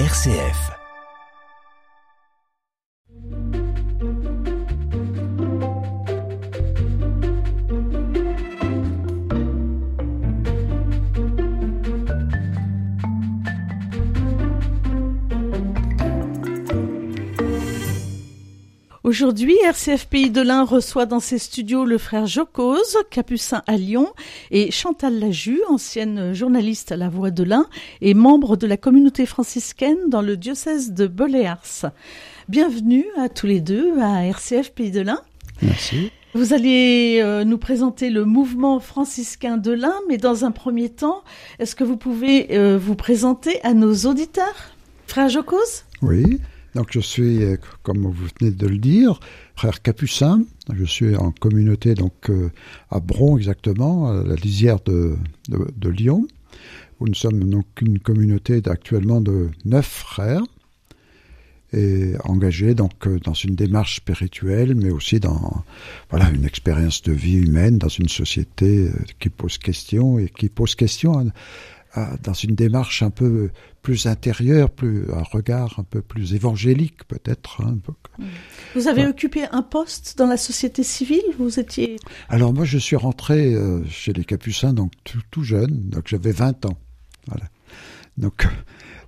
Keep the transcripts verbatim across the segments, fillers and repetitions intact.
R C F. Aujourd'hui, R C F Pays de l'Ain reçoit dans ses studios le frère Jo Coz, capucin à Lyon, et Chantal Lajus, ancienne journaliste à la Voix de l'Ain et membre de la communauté franciscaine dans le diocèse de Belley-Ars. Bienvenue à tous les deux à R C F Pays de l'Ain. Merci. Vous allez euh, nous présenter le mouvement franciscain de l'Ain, mais dans un premier temps, est-ce que vous pouvez euh, vous présenter à nos auditeurs? Frère Jo Coz? Oui. Donc je suis, comme vous venez de le dire, frère capucin. Je suis en communauté donc euh, à Bron exactement, à la lisière de, de, de Lyon, où nous sommes donc une communauté actuellement de neuf frères, et engagés donc euh, dans une démarche spirituelle, mais aussi dans voilà une expérience de vie humaine dans une société euh, qui pose question et qui pose question. À, dans une démarche un peu plus intérieure, plus, un regard un peu plus évangélique peut-être. Hein, peu. Vous avez enfin, occupé un poste dans la société civile, vous étiez... Alors moi je suis rentré euh, chez les Capucins donc tout, tout jeune, donc j'avais vingt ans. Voilà. Donc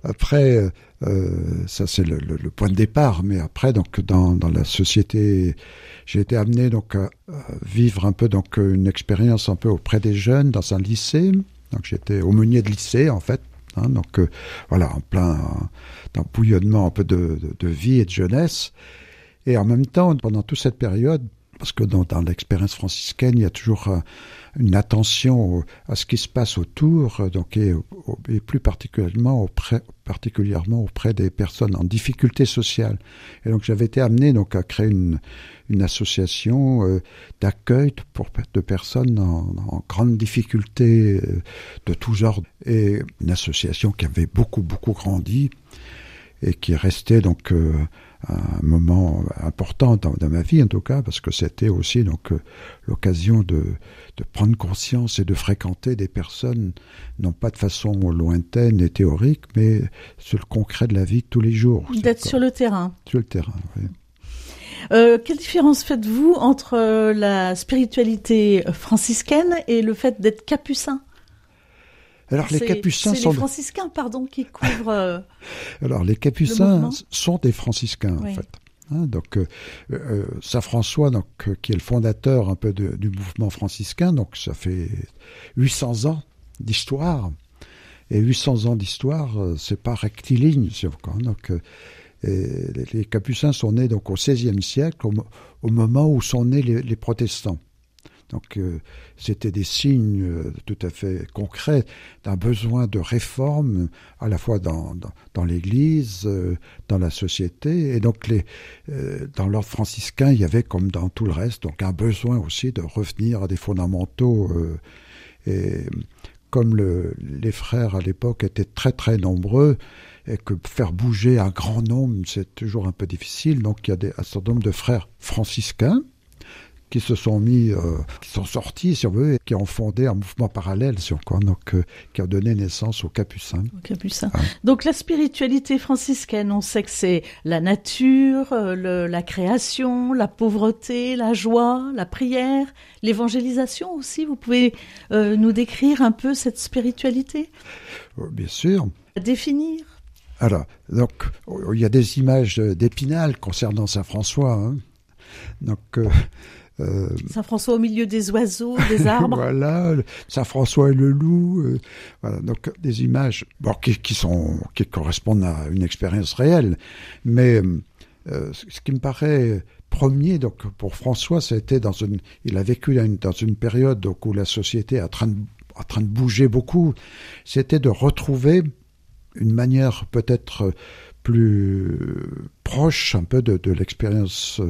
après, euh, ça c'est le, le, le point de départ, mais après donc dans, dans la société, j'ai été amené donc à, à vivre un peu donc une expérience un peu auprès des jeunes dans un lycée. Donc j'étais aumônier de lycée en fait, hein, donc euh, voilà, en plein hein, dans bouillonnement un peu de, de, de vie et de jeunesse. Et en même temps, pendant toute cette période, parce que dans, dans l'expérience franciscaine, il y a toujours euh, une attention au, à ce qui se passe autour, euh, donc, et, au, et plus particulièrement auprès, particulièrement auprès des personnes en difficulté sociale. Et donc j'avais été amené donc, à créer une, une association euh, d'accueil pour, de personnes en, en grande difficulté euh, de tout genre. Et une association qui avait beaucoup, beaucoup grandi et qui restait donc... Euh, un moment important dans, dans ma vie en tout cas, parce que c'était aussi donc euh, l'occasion de, de prendre conscience et de fréquenter des personnes, non pas de façon lointaine et théorique, mais sur le concret de la vie de tous les jours. D'être sur le terrain. Sur le terrain, oui. Euh, quelle différence faites-vous entre la spiritualité franciscaine et le fait d'être capucin ? Alors c'est, les capucins c'est sont les franciscains, pardon, qui couvrent. Euh, Alors les capucins sont des franciscains oui. en fait. Hein, donc euh, euh, Saint François, donc euh, qui est le fondateur un peu de, du mouvement franciscain, donc ça fait huit cents ans d'histoire. Et huit cents ans d'histoire, euh, c'est pas rectiligne, si vous voulez. Donc euh, et les, les capucins sont nés donc au seizième siècle, au, au moment où sont nés les, les protestants. Donc euh, c'était des signes euh, tout à fait concrets d'un besoin de réforme à la fois dans, dans, dans l'Église, euh, dans la société. Et donc les, euh, dans l'ordre franciscain, il y avait comme dans tout le reste donc un besoin aussi de revenir à des fondamentaux. Euh, et comme le, les frères à l'époque étaient très très nombreux, et que faire bouger un grand nombre, c'est toujours un peu difficile. Donc il y a des, un certain nombre de frères franciscains qui se sont mis, euh, qui sont sortis, si on veut, et qui ont fondé un mouvement parallèle, si on veut, donc, euh, qui a donné naissance aux Capucins. Aux Capucins. Ah. Donc la spiritualité franciscaine, on sait que c'est la nature, le, la création, la pauvreté, la joie, la prière, l'évangélisation aussi. Vous pouvez euh, nous décrire un peu cette spiritualité ? Bien sûr. À définir. Alors, donc, il y a des images d'Épinal concernant Saint François, hein. Donc... Euh, Euh, Saint François au milieu des oiseaux, des arbres. Voilà, Saint François et le loup. Euh, voilà, donc des images bon, qui, qui, sont, qui correspondent à une expérience réelle. Mais euh, ce qui me paraît premier, donc pour François, c'était dans une, il a vécu dans une, dans une période donc, où la société est en train de, en train de bouger beaucoup. C'était de retrouver une manière peut-être plus proche un peu de, de l'expérience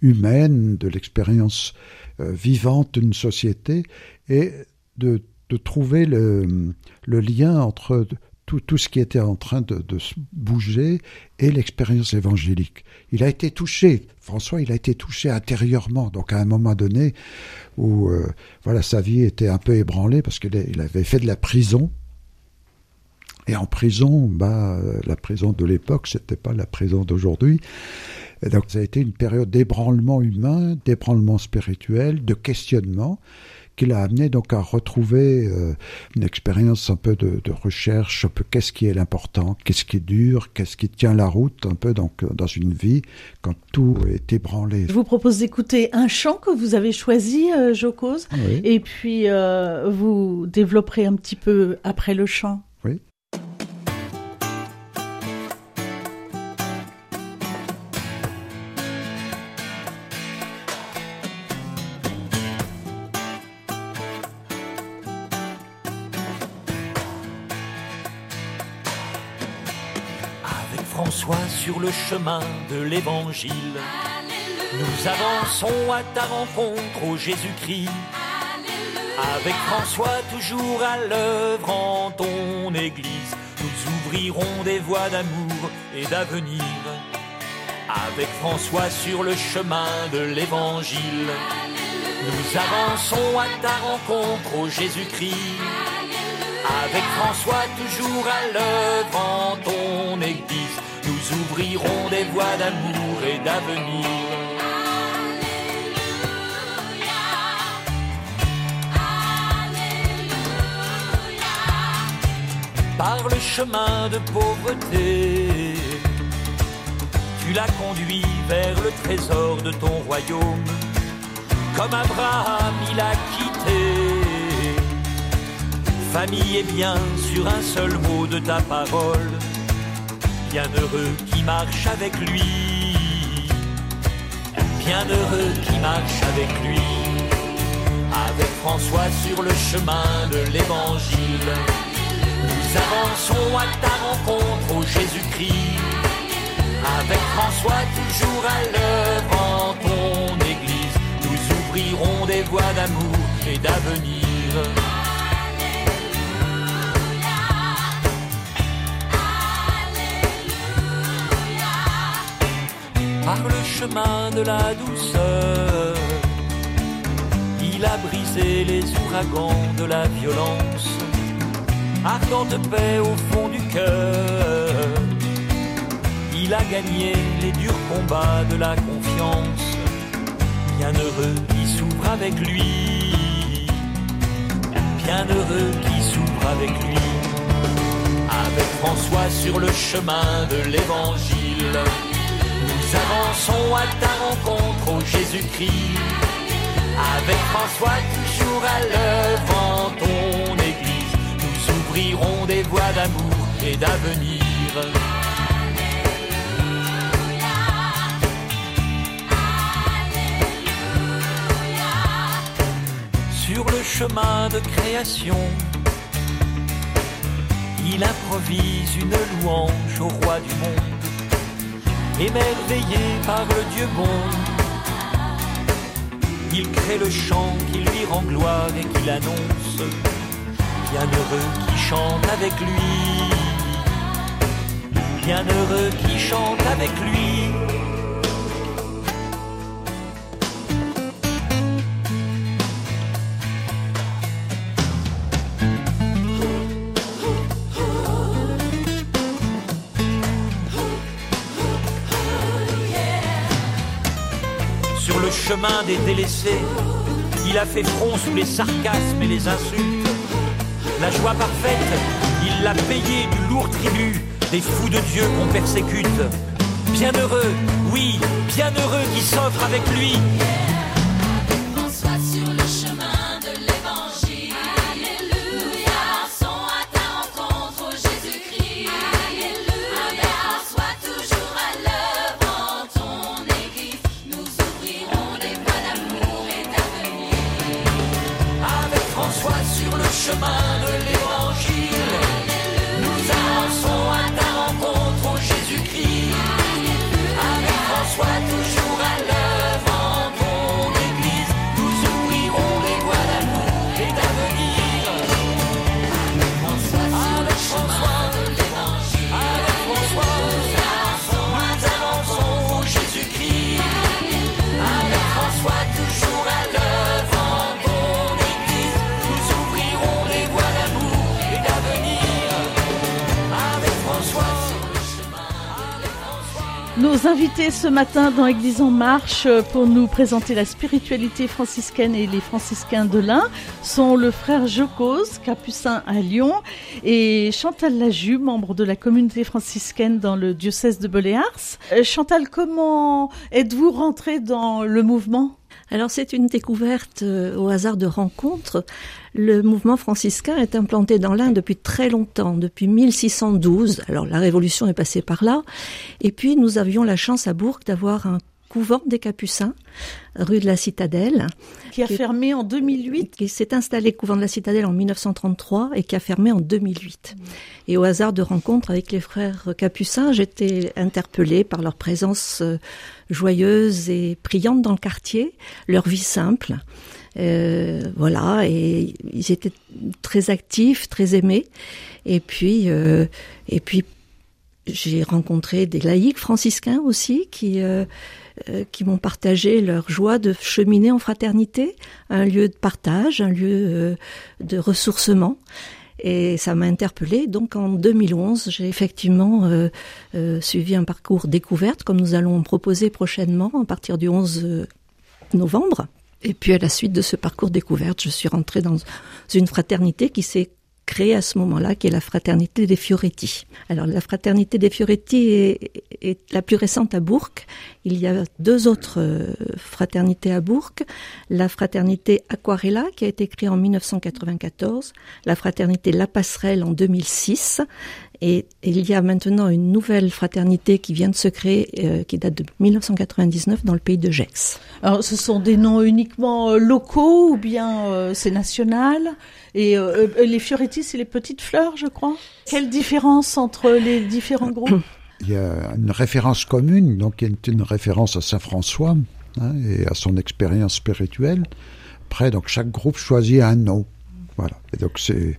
humaine, de l'expérience euh, vivante d'une société, et de, de trouver le, le lien entre tout, tout ce qui était en train de, de bouger et l'expérience évangélique. Il a été touché, François, il a été touché intérieurement, donc à un moment donné où euh, voilà, sa vie était un peu ébranlée parce qu'il il avait fait de la prison. Et en prison, bah, la prison de l'époque, c'était pas la prison d'aujourd'hui. Et donc ça a été une période d'ébranlement humain, d'ébranlement spirituel, de questionnement, qui l'a amené donc à retrouver euh, une expérience un peu de, de recherche, un peu qu'est-ce qui est l'important, qu'est-ce qui dure, qu'est-ce qui tient la route, un peu donc, dans une vie quand tout est ébranlé. Je vous propose d'écouter un chant que vous avez choisi, euh, Jo Coz, oui. Et puis euh, vous développerez un petit peu après le chant. Oui. François sur le chemin de l'évangile, Alléluia. Nous avançons à ta rencontre, ô Jésus-Christ. Alléluia. Avec François toujours à l'œuvre en ton église, nous ouvrirons des voies d'amour et d'avenir. Avec François sur le chemin de l'évangile, Alléluia. Nous avançons à ta rencontre, ô Jésus-Christ. Avec François toujours à l'œuvre en ton église, nous ouvrirons des voies d'amour et d'avenir. Alléluia, Alléluia. Par le chemin de pauvreté, tu l'as conduit vers le trésor de ton royaume. Comme Abraham, il a quitté famille et bien sur un seul mot de ta parole. Bienheureux qui marche avec lui, bienheureux qui marche avec lui. Avec François sur le chemin de l'évangile, nous avançons à ta rencontre, ô Jésus-Christ. Avec François toujours à l'œuvre en ton église, nous ouvrirons des voies d'amour et d'avenir. Par le chemin de la douceur, il a brisé les ouragans de la violence. Ardente paix au fond du cœur, il a gagné les durs combats de la confiance. Bienheureux qui s'ouvre avec lui, bienheureux qui s'ouvre avec lui. Avec François sur le chemin de l'évangile, nous avançons à ta rencontre, ô Jésus-Christ. Avec François toujours à l'œuvre en ton église, nous ouvrirons des voies d'amour et d'avenir. Alléluia, Alléluia. Sur le chemin de création, il improvise une louange au roi du monde. Émerveillé par le Dieu bon, il crée le chant qui lui rend gloire et qui l'annonce. Bienheureux qui chante avec lui, bienheureux qui chante avec lui. Chemin des délaissés, il a fait front sous les sarcasmes et les insultes. La joie parfaite, il l'a payée du lourd tribut des fous de Dieu qu'on persécute. Bienheureux, oui, bienheureux qui s'offre avec lui. Toujours à l'œuvre en ton église, nous ouvrirons les voies d'amour. Nos invités ce matin dans Église en marche pour nous présenter la spiritualité franciscaine et les franciscains de l'Ain sont le frère Jo Coz, capucin à Lyon, et Chantal Lajus, membre de la communauté franciscaine dans le diocèse de Belley-Ars. Euh, Chantal, comment êtes-vous rentrée dans le mouvement ? Alors c'est une découverte euh, au hasard de rencontres. Le mouvement franciscain est implanté dans l'Ain depuis très longtemps, depuis mille six cent douze. Alors la Révolution est passée par là. Et puis nous avions la chance à Bourg d'avoir un couvent des Capucins, rue de la Citadelle. Qui a qui, fermé en deux mille huit. Qui s'est installé couvent de la Citadelle en mille neuf cent trente-trois et qui a fermé en deux mille huit. Et au hasard de rencontres avec les frères Capucins, j'étais interpellée par leur présence euh, joyeuse et brillante dans le quartier, leur vie simple. Euh, voilà, et ils étaient très actifs, très aimés. Et puis, euh, et puis j'ai rencontré des laïcs franciscains aussi qui, euh, euh, qui m'ont partagé leur joie de cheminer en fraternité, un lieu de partage, un lieu euh, de ressourcement. Et ça m'a interpellée. Donc en deux mille onze, j'ai effectivement euh, euh, suivi un parcours découverte, comme nous allons proposer prochainement, à partir du onze novembre. Et puis à la suite de ce parcours découverte, je suis rentrée dans une fraternité qui s'est créée à ce moment-là, qui est la fraternité des Fioretti. Alors la fraternité des Fioretti est, est la plus récente à Bourg. Il y a deux autres fraternités à Bourg. La fraternité Aquarella qui a été créée en mille neuf cent quatre-vingt-quatorze, la fraternité La Passerelle en deux mille six, et il y a maintenant une nouvelle fraternité qui vient de se créer, euh, qui date de mille neuf cent quatre-vingt-dix-neuf dans le pays de Gex. Alors ce sont des noms uniquement locaux ou bien euh, c'est national ? Et euh, les Fioretti, c'est les petites fleurs, je crois. Quelle différence entre les différents groupes ? Il y a une référence commune, donc il y a une référence à Saint François hein, et à son expérience spirituelle. Après, donc chaque groupe choisit un nom. Voilà. Et donc c'est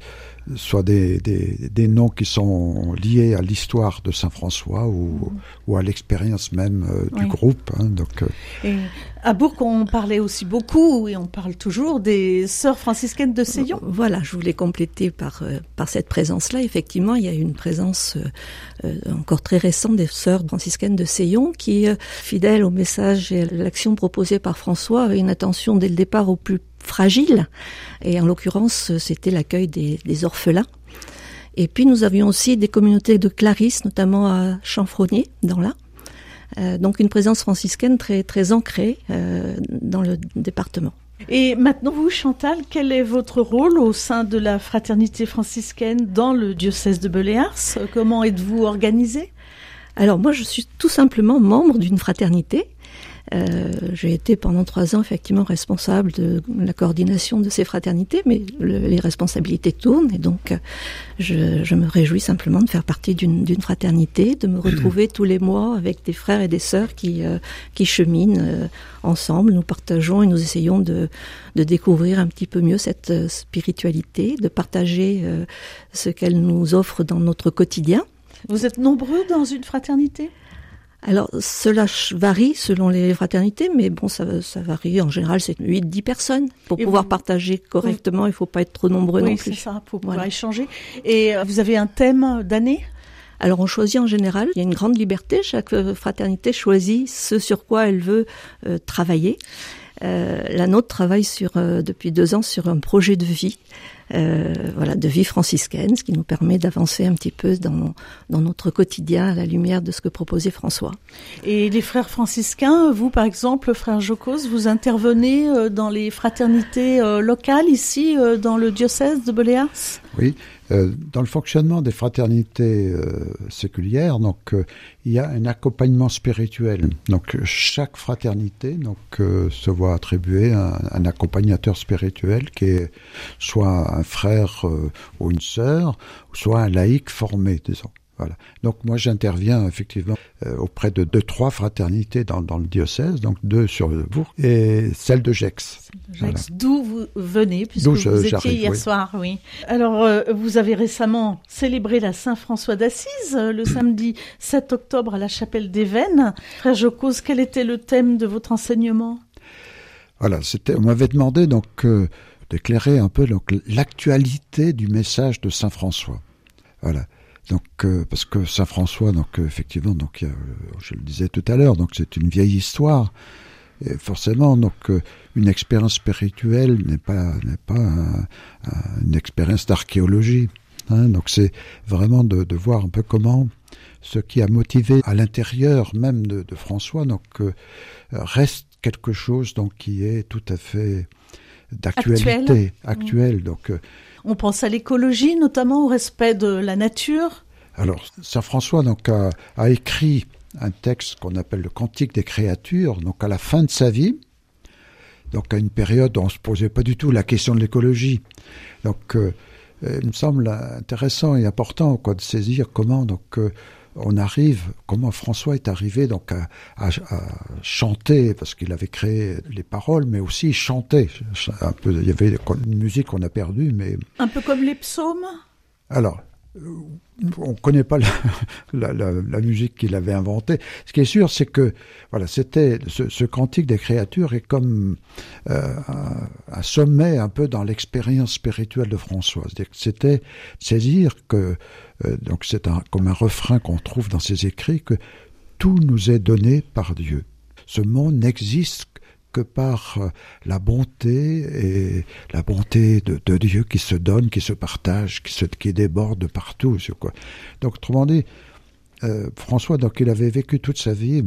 soit des, des, des noms qui sont liés à l'histoire de Saint François ou, mmh. ou à l'expérience même euh, du oui. groupe. Hein, donc, euh... et à Bourg, on parlait aussi beaucoup, et on parle toujours, des sœurs franciscaines de Séillon. Voilà, je voulais compléter par, euh, par cette présence-là. Effectivement, il y a une présence euh, encore très récente des sœurs franciscaines de Séillon qui, euh, fidèles au message et à l'action proposée par François, avaient une attention dès le départ au plus fragile, et en l'occurrence c'était l'accueil des, des orphelins. Et puis nous avions aussi des communautés de Clarisse, notamment à Chamfronier dans l'Ain, euh, donc une présence franciscaine très, très ancrée euh, dans le département. Et maintenant vous Chantal, quel est votre rôle au sein de la fraternité franciscaine dans le diocèse de Belley-Ars ? Comment êtes-vous organisée ? Alors moi je suis tout simplement membre d'une fraternité. Euh, j'ai été pendant trois ans effectivement responsable de la coordination de ces fraternités, mais le, les responsabilités tournent et donc je, je me réjouis simplement de faire partie d'une, d'une fraternité, de me retrouver tous les mois avec des frères et des sœurs qui, euh, qui cheminent euh, ensemble. Nous partageons et nous essayons de, de découvrir un petit peu mieux cette euh, spiritualité, de partager euh, ce qu'elle nous offre dans notre quotidien. Vous êtes nombreux dans une fraternité ? Alors, cela varie selon les fraternités, mais bon, ça, ça varie. En général, c'est huit dix personnes. Pour et pouvoir vous... partager correctement, oui. Il ne faut pas être trop nombreux oui, non plus. Oui, c'est ça, pour pouvoir voilà. échanger. Et vous avez un thème d'année ? Alors, on choisit en général. Il y a une grande liberté. Chaque fraternité choisit ce sur quoi elle veut euh, travailler. Euh, la nôtre travaille sur, euh, depuis deux ans sur un projet de vie, euh, voilà, de vie franciscaine, ce qui nous permet d'avancer un petit peu dans, dans notre quotidien à la lumière de ce que proposait François. Et les frères franciscains, vous par exemple, frère Jo Coz, vous intervenez euh, dans les fraternités euh, locales ici, euh, dans le diocèse de Belley-Ars ? Oui, euh, dans le fonctionnement des fraternités euh, séculières, donc euh, il y a un accompagnement spirituel. Donc chaque fraternité donc, euh, se voit attribuer un, un accompagnateur spirituel qui est soit un frère euh, ou une sœur, soit un laïc formé, disons. Voilà. Donc moi j'interviens effectivement euh, auprès de deux, trois fraternités dans, dans le diocèse, donc deux sur le Bourg et celle de Gex. Gex voilà. D'où vous venez, puisque d'où vous je, étiez hier oui. soir. Oui. Alors euh, vous avez récemment célébré la Saint François d'Assise euh, le samedi sept octobre à la chapelle d'Évennes. Frère Jo Coz, quel était le thème de votre enseignement ? Voilà, c'était, on m'avait demandé donc euh, d'éclairer un peu donc, l'actualité du message de Saint François. Voilà. Donc, euh, parce que Saint François, donc euh, effectivement, donc euh, je le disais tout à l'heure, donc c'est une vieille histoire. Et forcément, donc euh, une expérience spirituelle n'est pas n'est pas un, un, une expérience d'archéologie. Hein, donc c'est vraiment de, de voir un peu comment ce qui a motivé à l'intérieur même de, de François, donc euh, reste quelque chose donc qui est tout à fait d'actualité, actuelle. Actuel, oui. Donc, euh, on pense à l'écologie, notamment au respect de la nature. Alors, Saint François donc a, a écrit un texte qu'on appelle le Cantique des créatures, donc à la fin de sa vie, donc à une période où on ne se posait pas du tout la question de l'écologie. Donc, euh, il me semble intéressant et important quoi, de saisir comment donc euh, on arrive, comment François est arrivé donc à, à, à chanter, parce qu'il avait créé les paroles, mais aussi chanter. Un peu, il y avait une musique qu'on a perdue, mais un peu comme les psaumes. Alors, on ne connaît pas la, la, la, la musique qu'il avait inventée. Ce qui est sûr, c'est que voilà, c'était ce, ce cantique des créatures est comme euh, un, un sommet un peu dans l'expérience spirituelle de François. C'est-à-dire que c'était saisir que euh, donc c'est un, comme un refrain qu'on trouve dans ses écrits, que tout nous est donné par Dieu. Ce monde n'existe que par la bonté et la bonté de, de Dieu qui se donne, qui se partage, qui, se, qui déborde de partout. Quoi. Donc, autrement dit, euh, François, donc, il avait vécu toute sa vie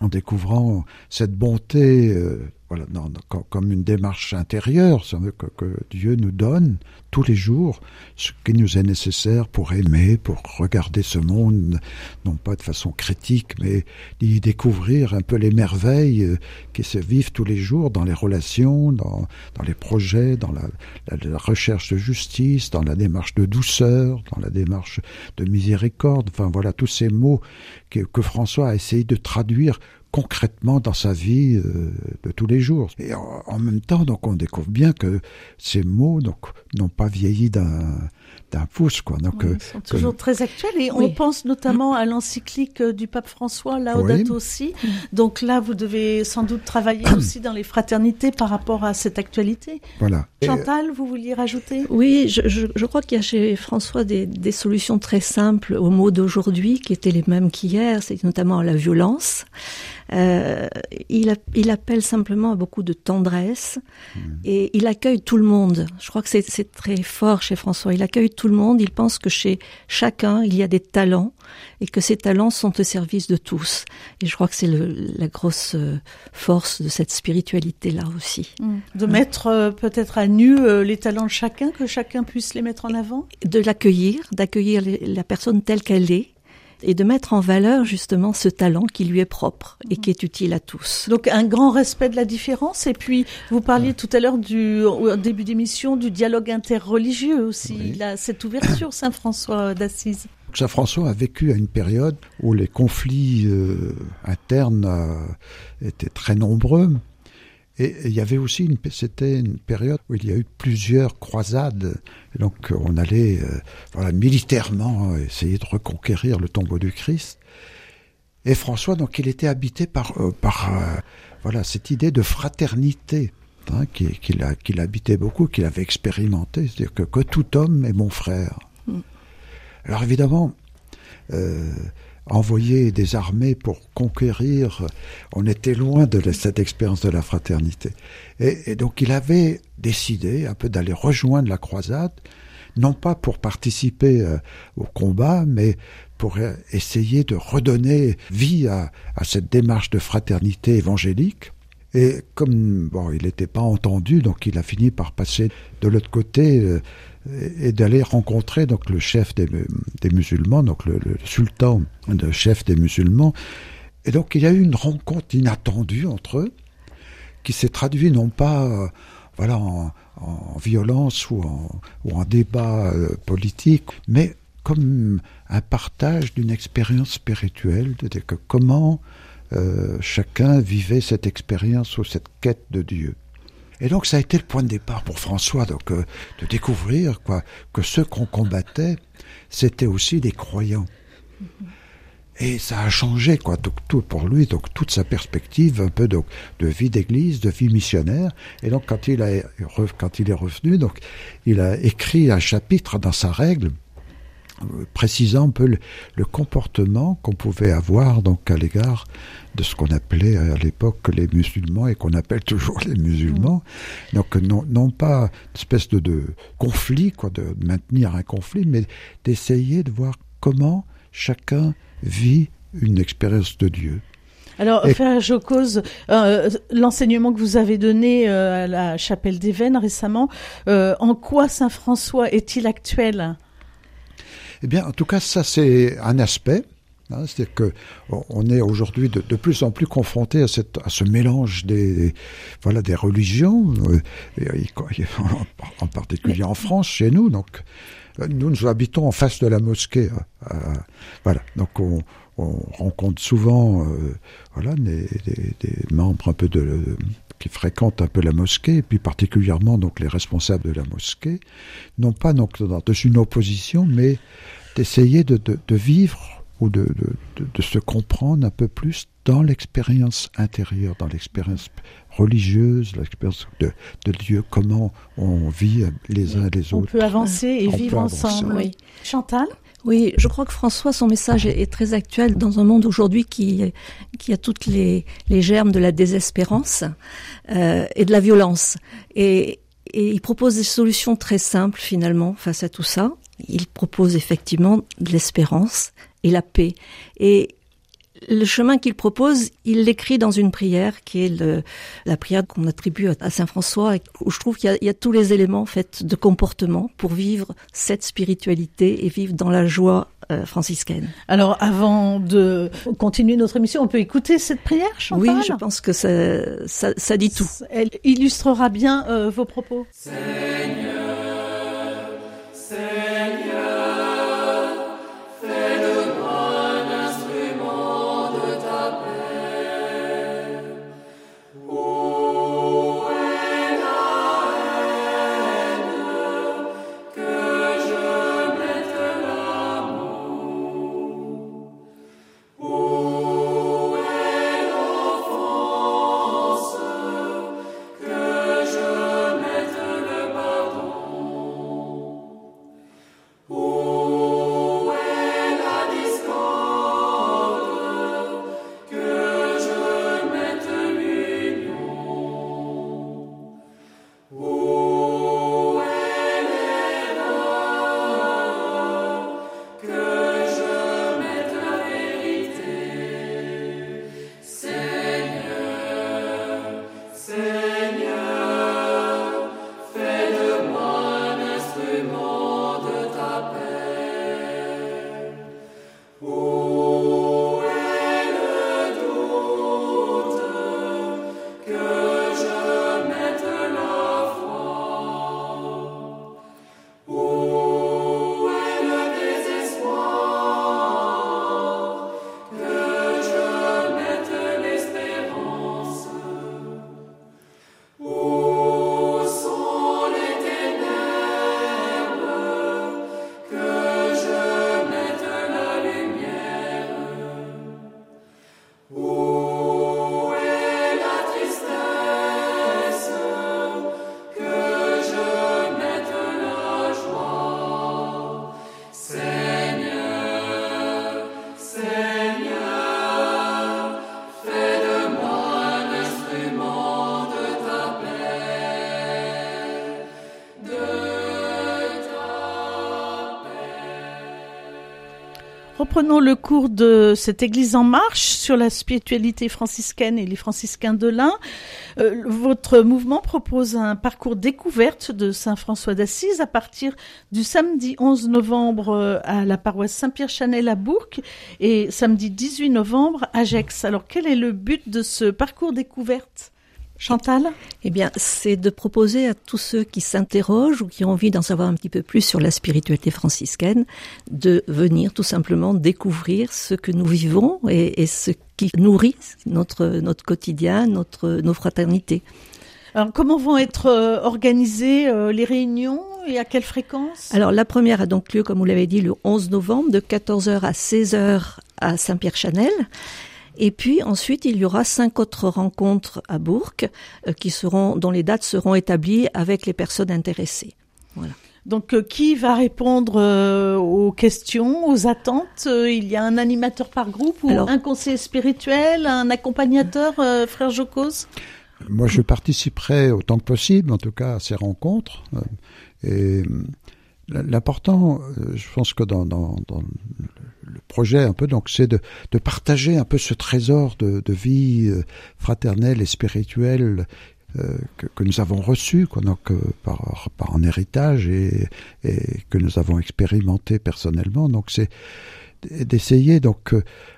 en découvrant cette bonté, euh, voilà, non, non, comme une démarche intérieure, ça veut que, que Dieu nous donne tous les jours ce qui nous est nécessaire pour aimer, pour regarder ce monde, non pas de façon critique, mais y découvrir un peu les merveilles qui se vivent tous les jours dans les relations, dans, dans les projets, dans la, la, la recherche de justice, dans la démarche de douceur, dans la démarche de miséricorde, enfin voilà, tous ces mots que, que François a essayé de traduire concrètement dans sa vie euh, de tous les jours. Et en, en même temps, donc, on découvre bien que ces mots donc, n'ont pas vieilli d'un, d'un pouce. Quoi. Donc, oui, euh, ils sont que... toujours très actuels. Et oui. On pense notamment à l'encyclique du pape François, Laudato aussi. Oui. Donc là, vous devez sans doute travailler aussi dans les fraternités par rapport à cette actualité. Voilà. Chantal, vous vouliez rajouter ? Oui, je, je, je crois qu'il y a chez François des, des solutions très simples aux mots d'aujourd'hui qui étaient les mêmes qu'hier, c'est notamment la violence. Euh, il, il appelle simplement à beaucoup de tendresse mmh. et il accueille tout le monde. Je crois que c'est, c'est très fort chez François. Il accueille tout le monde, il pense que chez chacun, il y a des talents et que ces talents sont au service de tous. Et je crois que c'est le, la grosse force de cette spiritualité-là aussi. Mmh. De mettre euh, peut-être à nu euh, les talents de chacun, que chacun puisse les mettre en avant ? De l'accueillir, d'accueillir les, la personne telle qu'elle est. Et de mettre en valeur justement ce talent qui lui est propre et qui est utile à tous. Donc un grand respect de la différence. Et puis vous parliez ouais. tout à l'heure du, au début d'émission du dialogue interreligieux aussi, oui. Là, cette ouverture Saint François d'Assise. Saint François a vécu à une période où les conflits euh, internes euh, étaient très nombreux. Et il y avait aussi, une, c'était une période où il y a eu plusieurs croisades. Et donc on allait euh, voilà, militairement essayer de reconquérir le tombeau du Christ. Et François, donc, il était habité par, euh, par euh, voilà, cette idée de fraternité hein, qu'il, qu'il, a, qu'il habitait beaucoup, qu'il avait expérimenté. C'est-à-dire que, que tout homme est mon frère. Mmh. Alors évidemment... Euh, envoyer des armées pour conquérir, on était loin de cette expérience de la fraternité. Et, et donc il avait décidé un peu d'aller rejoindre la croisade, non pas pour participer euh, au combat, mais pour euh, essayer de redonner vie à, à cette démarche de fraternité évangélique. Et comme bon, il n'était pas entendu, donc il a fini par passer de l'autre côté euh, et d'aller rencontrer donc le chef des, des musulmans, donc le, le sultan, le chef des musulmans. Et donc il y a eu une rencontre inattendue entre eux, qui s'est traduite non pas euh, voilà, en, en violence ou en, ou en débat euh, politique, mais comme un partage d'une expérience spirituelle, c'est-à-dire que comment euh, chacun vivait cette expérience ou cette quête de Dieu. Et donc ça a été le point de départ pour François, donc, euh, de découvrir quoi, que ceux qu'on combattait, c'était aussi des croyants. Et ça a changé quoi, donc, tout pour lui, donc, toute sa perspective un peu donc, de vie d'église, de vie missionnaire. Et donc quand il, a, quand il est revenu, donc, il a écrit un chapitre dans sa règle précisant un peu le, le comportement qu'on pouvait avoir donc à l'égard de ce qu'on appelait à l'époque les musulmans et qu'on appelle toujours les musulmans. Mmh. Donc non, non pas une espèce de, de conflit, quoi, de maintenir un conflit, mais d'essayer de voir comment chacun vit une expérience de Dieu. Alors, frère Jo Coz, euh, l'enseignement que vous avez donné euh, à la chapelle d'Évennes récemment, euh, en quoi Saint François est-il actuel ? Eh bien, en tout cas, ça c'est un aspect. Hein, c'est-à-dire qu'on est aujourd'hui de, de plus en plus confronté à, cette, à ce mélange des, des, voilà, des religions, et, et, en, en particulier en France, chez nous. Donc, nous, nous habitons en face de la mosquée. Euh, voilà, donc on... On rencontre souvent, euh, voilà, des, des, des membres un peu de, de qui fréquentent un peu la mosquée, et puis particulièrement donc les responsables de la mosquée, non pas donc dans une opposition, mais d'essayer de, de, de vivre ou de, de, de, de se comprendre un peu plus dans l'expérience intérieure, dans l'expérience religieuse, l'expérience de, de Dieu, comment on vit les uns et les autres. On peut avancer et on vivre ensemble. Oui. Chantal ? Oui, je crois que François, son message est très actuel dans un monde aujourd'hui qui qui a toutes les les germes de la désespérance euh, et de la violence. Et, et il propose des solutions très simples finalement face à tout ça. Il propose effectivement de l'espérance et la paix. Et le chemin qu'il propose, il l'écrit dans une prière qui est le, la prière qu'on attribue à Saint François, où je trouve qu'il y a, il y a tous les éléments en fait de comportement pour vivre cette spiritualité et vivre dans la joie euh, franciscaine. Alors, avant de continuer notre émission, on peut écouter cette prière, Chantal ? Oui, je pense que ça, ça, ça dit tout. Elle illustrera bien euh, vos propos. Seigneur, Seigneur. Reprenons le cours de cette Église en marche sur la spiritualité franciscaine et les franciscains de l'Ain. Euh, votre mouvement propose un parcours découverte de Saint François d'Assise à partir du samedi onze novembre à la paroisse Saint-Pierre-Chanel à Bourg et samedi dix-huit novembre à Gex. Alors quel est le but de ce parcours découverte ? Chantal ? Eh bien, c'est de proposer à tous ceux qui s'interrogent ou qui ont envie d'en savoir un petit peu plus sur la spiritualité franciscaine, de venir tout simplement découvrir ce que nous vivons et, et ce qui nourrit notre, notre quotidien, notre, nos fraternités. Alors, comment vont être euh, organisées euh, les réunions et à quelle fréquence ? Alors, la première a donc lieu, comme vous l'avez dit, le onze novembre, de quatorze heures à seize heures à Saint-Pierre-Chanel. Et puis ensuite, il y aura cinq autres rencontres à Bourg, euh, qui seront, dont les dates seront établies avec les personnes intéressées. Voilà. Donc, euh, qui va répondre euh, aux questions, aux attentes ? Il y a un animateur par groupe ou alors, un conseiller spirituel, un accompagnateur, euh, frère Jo Coz ? Moi, je participerai autant que possible, en tout cas, à ces rencontres. Et l'important, je pense que dans, dans, dans le projet, un peu, donc, c'est de, de partager un peu ce trésor de, de vie fraternelle et spirituelle euh, que, que nous avons reçu, quoi, donc, par, par en héritage et, et que nous avons expérimenté personnellement. Donc, c'est d'essayer, donc,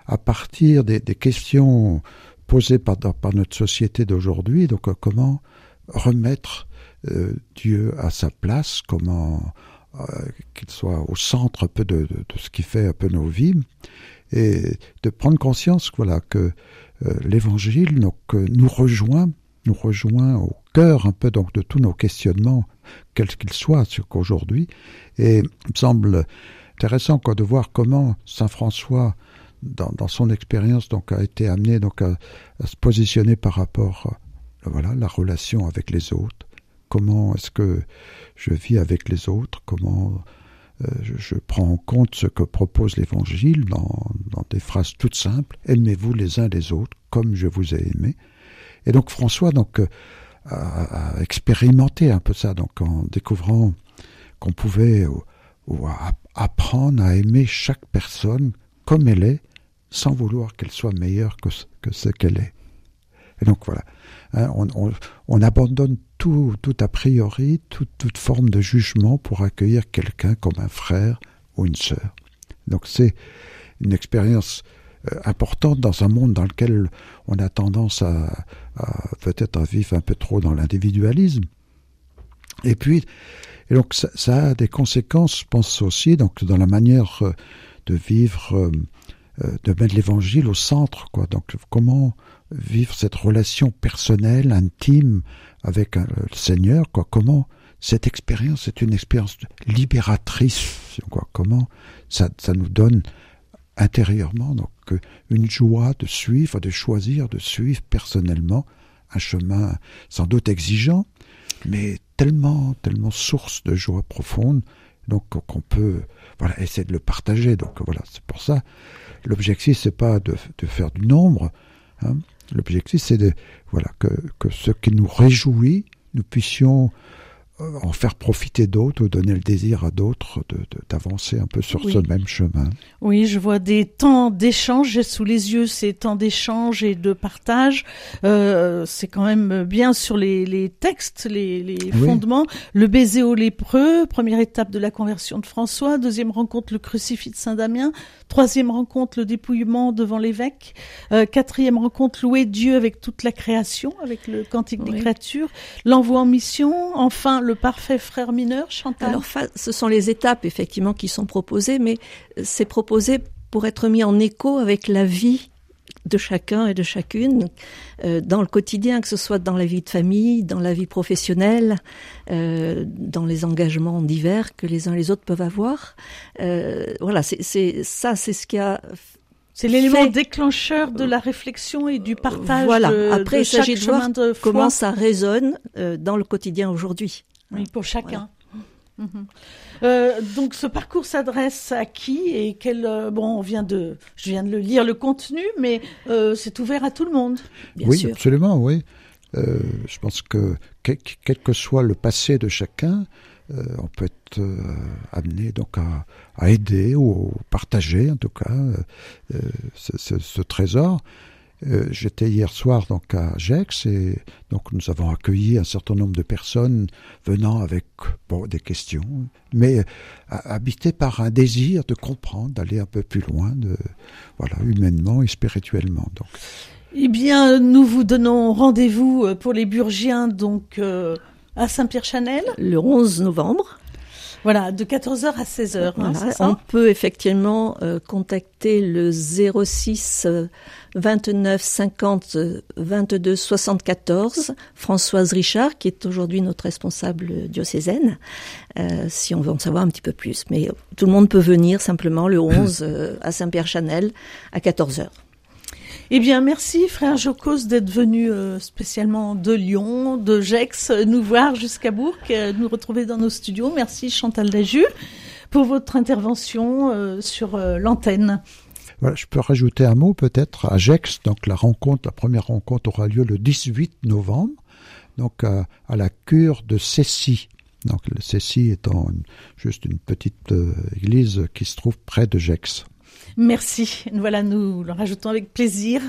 à partir des, des questions posée par, par notre société d'aujourd'hui, donc euh, comment remettre euh, Dieu à sa place, comment euh, qu'il soit au centre un peu de, de, de ce qui fait un peu nos vies, et de prendre conscience, voilà, que euh, l'Évangile donc, euh, nous rejoint, nous rejoint au cœur un peu donc de tous nos questionnements, quels qu'ils soient sur qu'aujourd'hui. Et il me semble intéressant quoi, de voir comment Saint François Dans, dans son expérience, donc, a été amené donc, à, à se positionner par rapport à voilà, la relation avec les autres. Comment est-ce que je vis avec les autres ? Comment euh, je, je prends en compte ce que propose l'Évangile dans, dans des phrases toutes simples. Aimez-vous les uns les autres comme je vous ai aimé. Et donc François donc, a, a expérimenté un peu ça donc, en découvrant qu'on pouvait ou, ou à, apprendre à aimer chaque personne comme elle est, sans vouloir qu'elle soit meilleure que ce, que ce qu'elle est. Et donc voilà, hein, on, on, on abandonne tout, tout a priori, tout, toute forme de jugement pour accueillir quelqu'un comme un frère ou une sœur. Donc c'est une expérience euh, importante dans un monde dans lequel on a tendance à, à peut-être à vivre un peu trop dans l'individualisme. Et puis, et donc ça, ça a des conséquences, je pense aussi, donc dans la manière euh, de vivre, euh, euh, de mettre l'Évangile au centre, quoi. Donc, comment vivre cette relation personnelle, intime avec euh, le Seigneur, quoi. Comment cette expérience est une expérience libératrice, quoi. Comment ça, ça nous donne intérieurement donc euh, une joie de suivre, de choisir, de suivre personnellement un chemin sans doute exigeant, mais tellement, tellement source de joie profonde. Donc qu'on peut voilà, essayer de le partager. Donc voilà, c'est pour ça. L'objectif, c'est pas de, de faire du nombre. Hein. L'objectif, c'est de voilà que, que ce qui nous réjouit, nous puissions en faire profiter d'autres ou donner le désir à d'autres de, de, d'avancer un peu sur oui. ce même chemin. Oui, je vois des temps d'échange, j'ai sous les yeux ces temps d'échange et de partage. Euh, c'est quand même bien sur les, les textes, les, les oui. fondements. Le baiser aux lépreux, première étape de la conversion de François, deuxième rencontre, le crucifix de Saint-Damien, troisième rencontre, le dépouillement devant l'évêque, euh, quatrième rencontre, louer Dieu avec toute la création, avec le cantique oui. des créatures, l'envoi en mission, enfin le parfait frère mineur, Chantal. Alors, ce sont les étapes, effectivement, qui sont proposées, mais c'est proposé pour être mis en écho avec la vie de chacun et de chacune, euh, dans le quotidien, que ce soit dans la vie de famille, dans la vie professionnelle, euh, dans les engagements divers que les uns et les autres peuvent avoir. Euh, voilà, c'est, c'est, ça, c'est ce qui a... C'est l'élément fait. Déclencheur de la réflexion et du partage voilà. de, Après, de chaque chemin de foi. Après, il s'agit de voir comment ça résonne euh, dans le quotidien aujourd'hui. Oui, pour chacun. Voilà. Mmh. Euh, donc, ce parcours s'adresse à qui et quel euh, bon, on vient de, je viens de le lire le contenu, mais euh, c'est ouvert à tout le monde. Bien oui, sûr. Absolument, oui. Euh, je pense que quel, quel que soit le passé de chacun, euh, on peut être euh, amené donc à, à aider ou partager, en tout cas, euh, ce, ce, ce trésor. Euh, j'étais hier soir donc à Gex et donc nous avons accueilli un certain nombre de personnes venant avec bon, des questions, mais euh, habitées par un désir de comprendre, d'aller un peu plus loin, de, voilà, humainement et spirituellement. Donc. Eh bien, nous vous donnons rendez-vous pour les Burgiens donc euh, à Saint-Pierre-Chanel le onze novembre. Voilà, de quatorze heures à seize heures. Voilà, hein, on peut effectivement euh, contacter le zéro six vingt-neuf cinquante vingt-deux soixante-quatorze, Françoise Richard, qui est aujourd'hui notre responsable diocésaine, euh, si on veut en savoir un petit peu plus. Mais tout le monde peut venir simplement le onze euh, à Saint-Pierre-Chanel à quatorze heures. Eh bien, merci frère Jo Coz d'être venu euh, spécialement de Lyon, de Gex, nous voir jusqu'à Bourg, euh, nous retrouver dans nos studios. Merci Chantal Lajus pour votre intervention euh, sur euh, l'antenne. Voilà, je peux rajouter un mot peut-être à Gex. Donc la rencontre, la première rencontre aura lieu le dix-huit novembre, donc euh, à la cure de Cessy. Donc Cessy étant une, juste une petite euh, église qui se trouve près de Gex. Merci. Voilà, nous le rajoutons avec plaisir.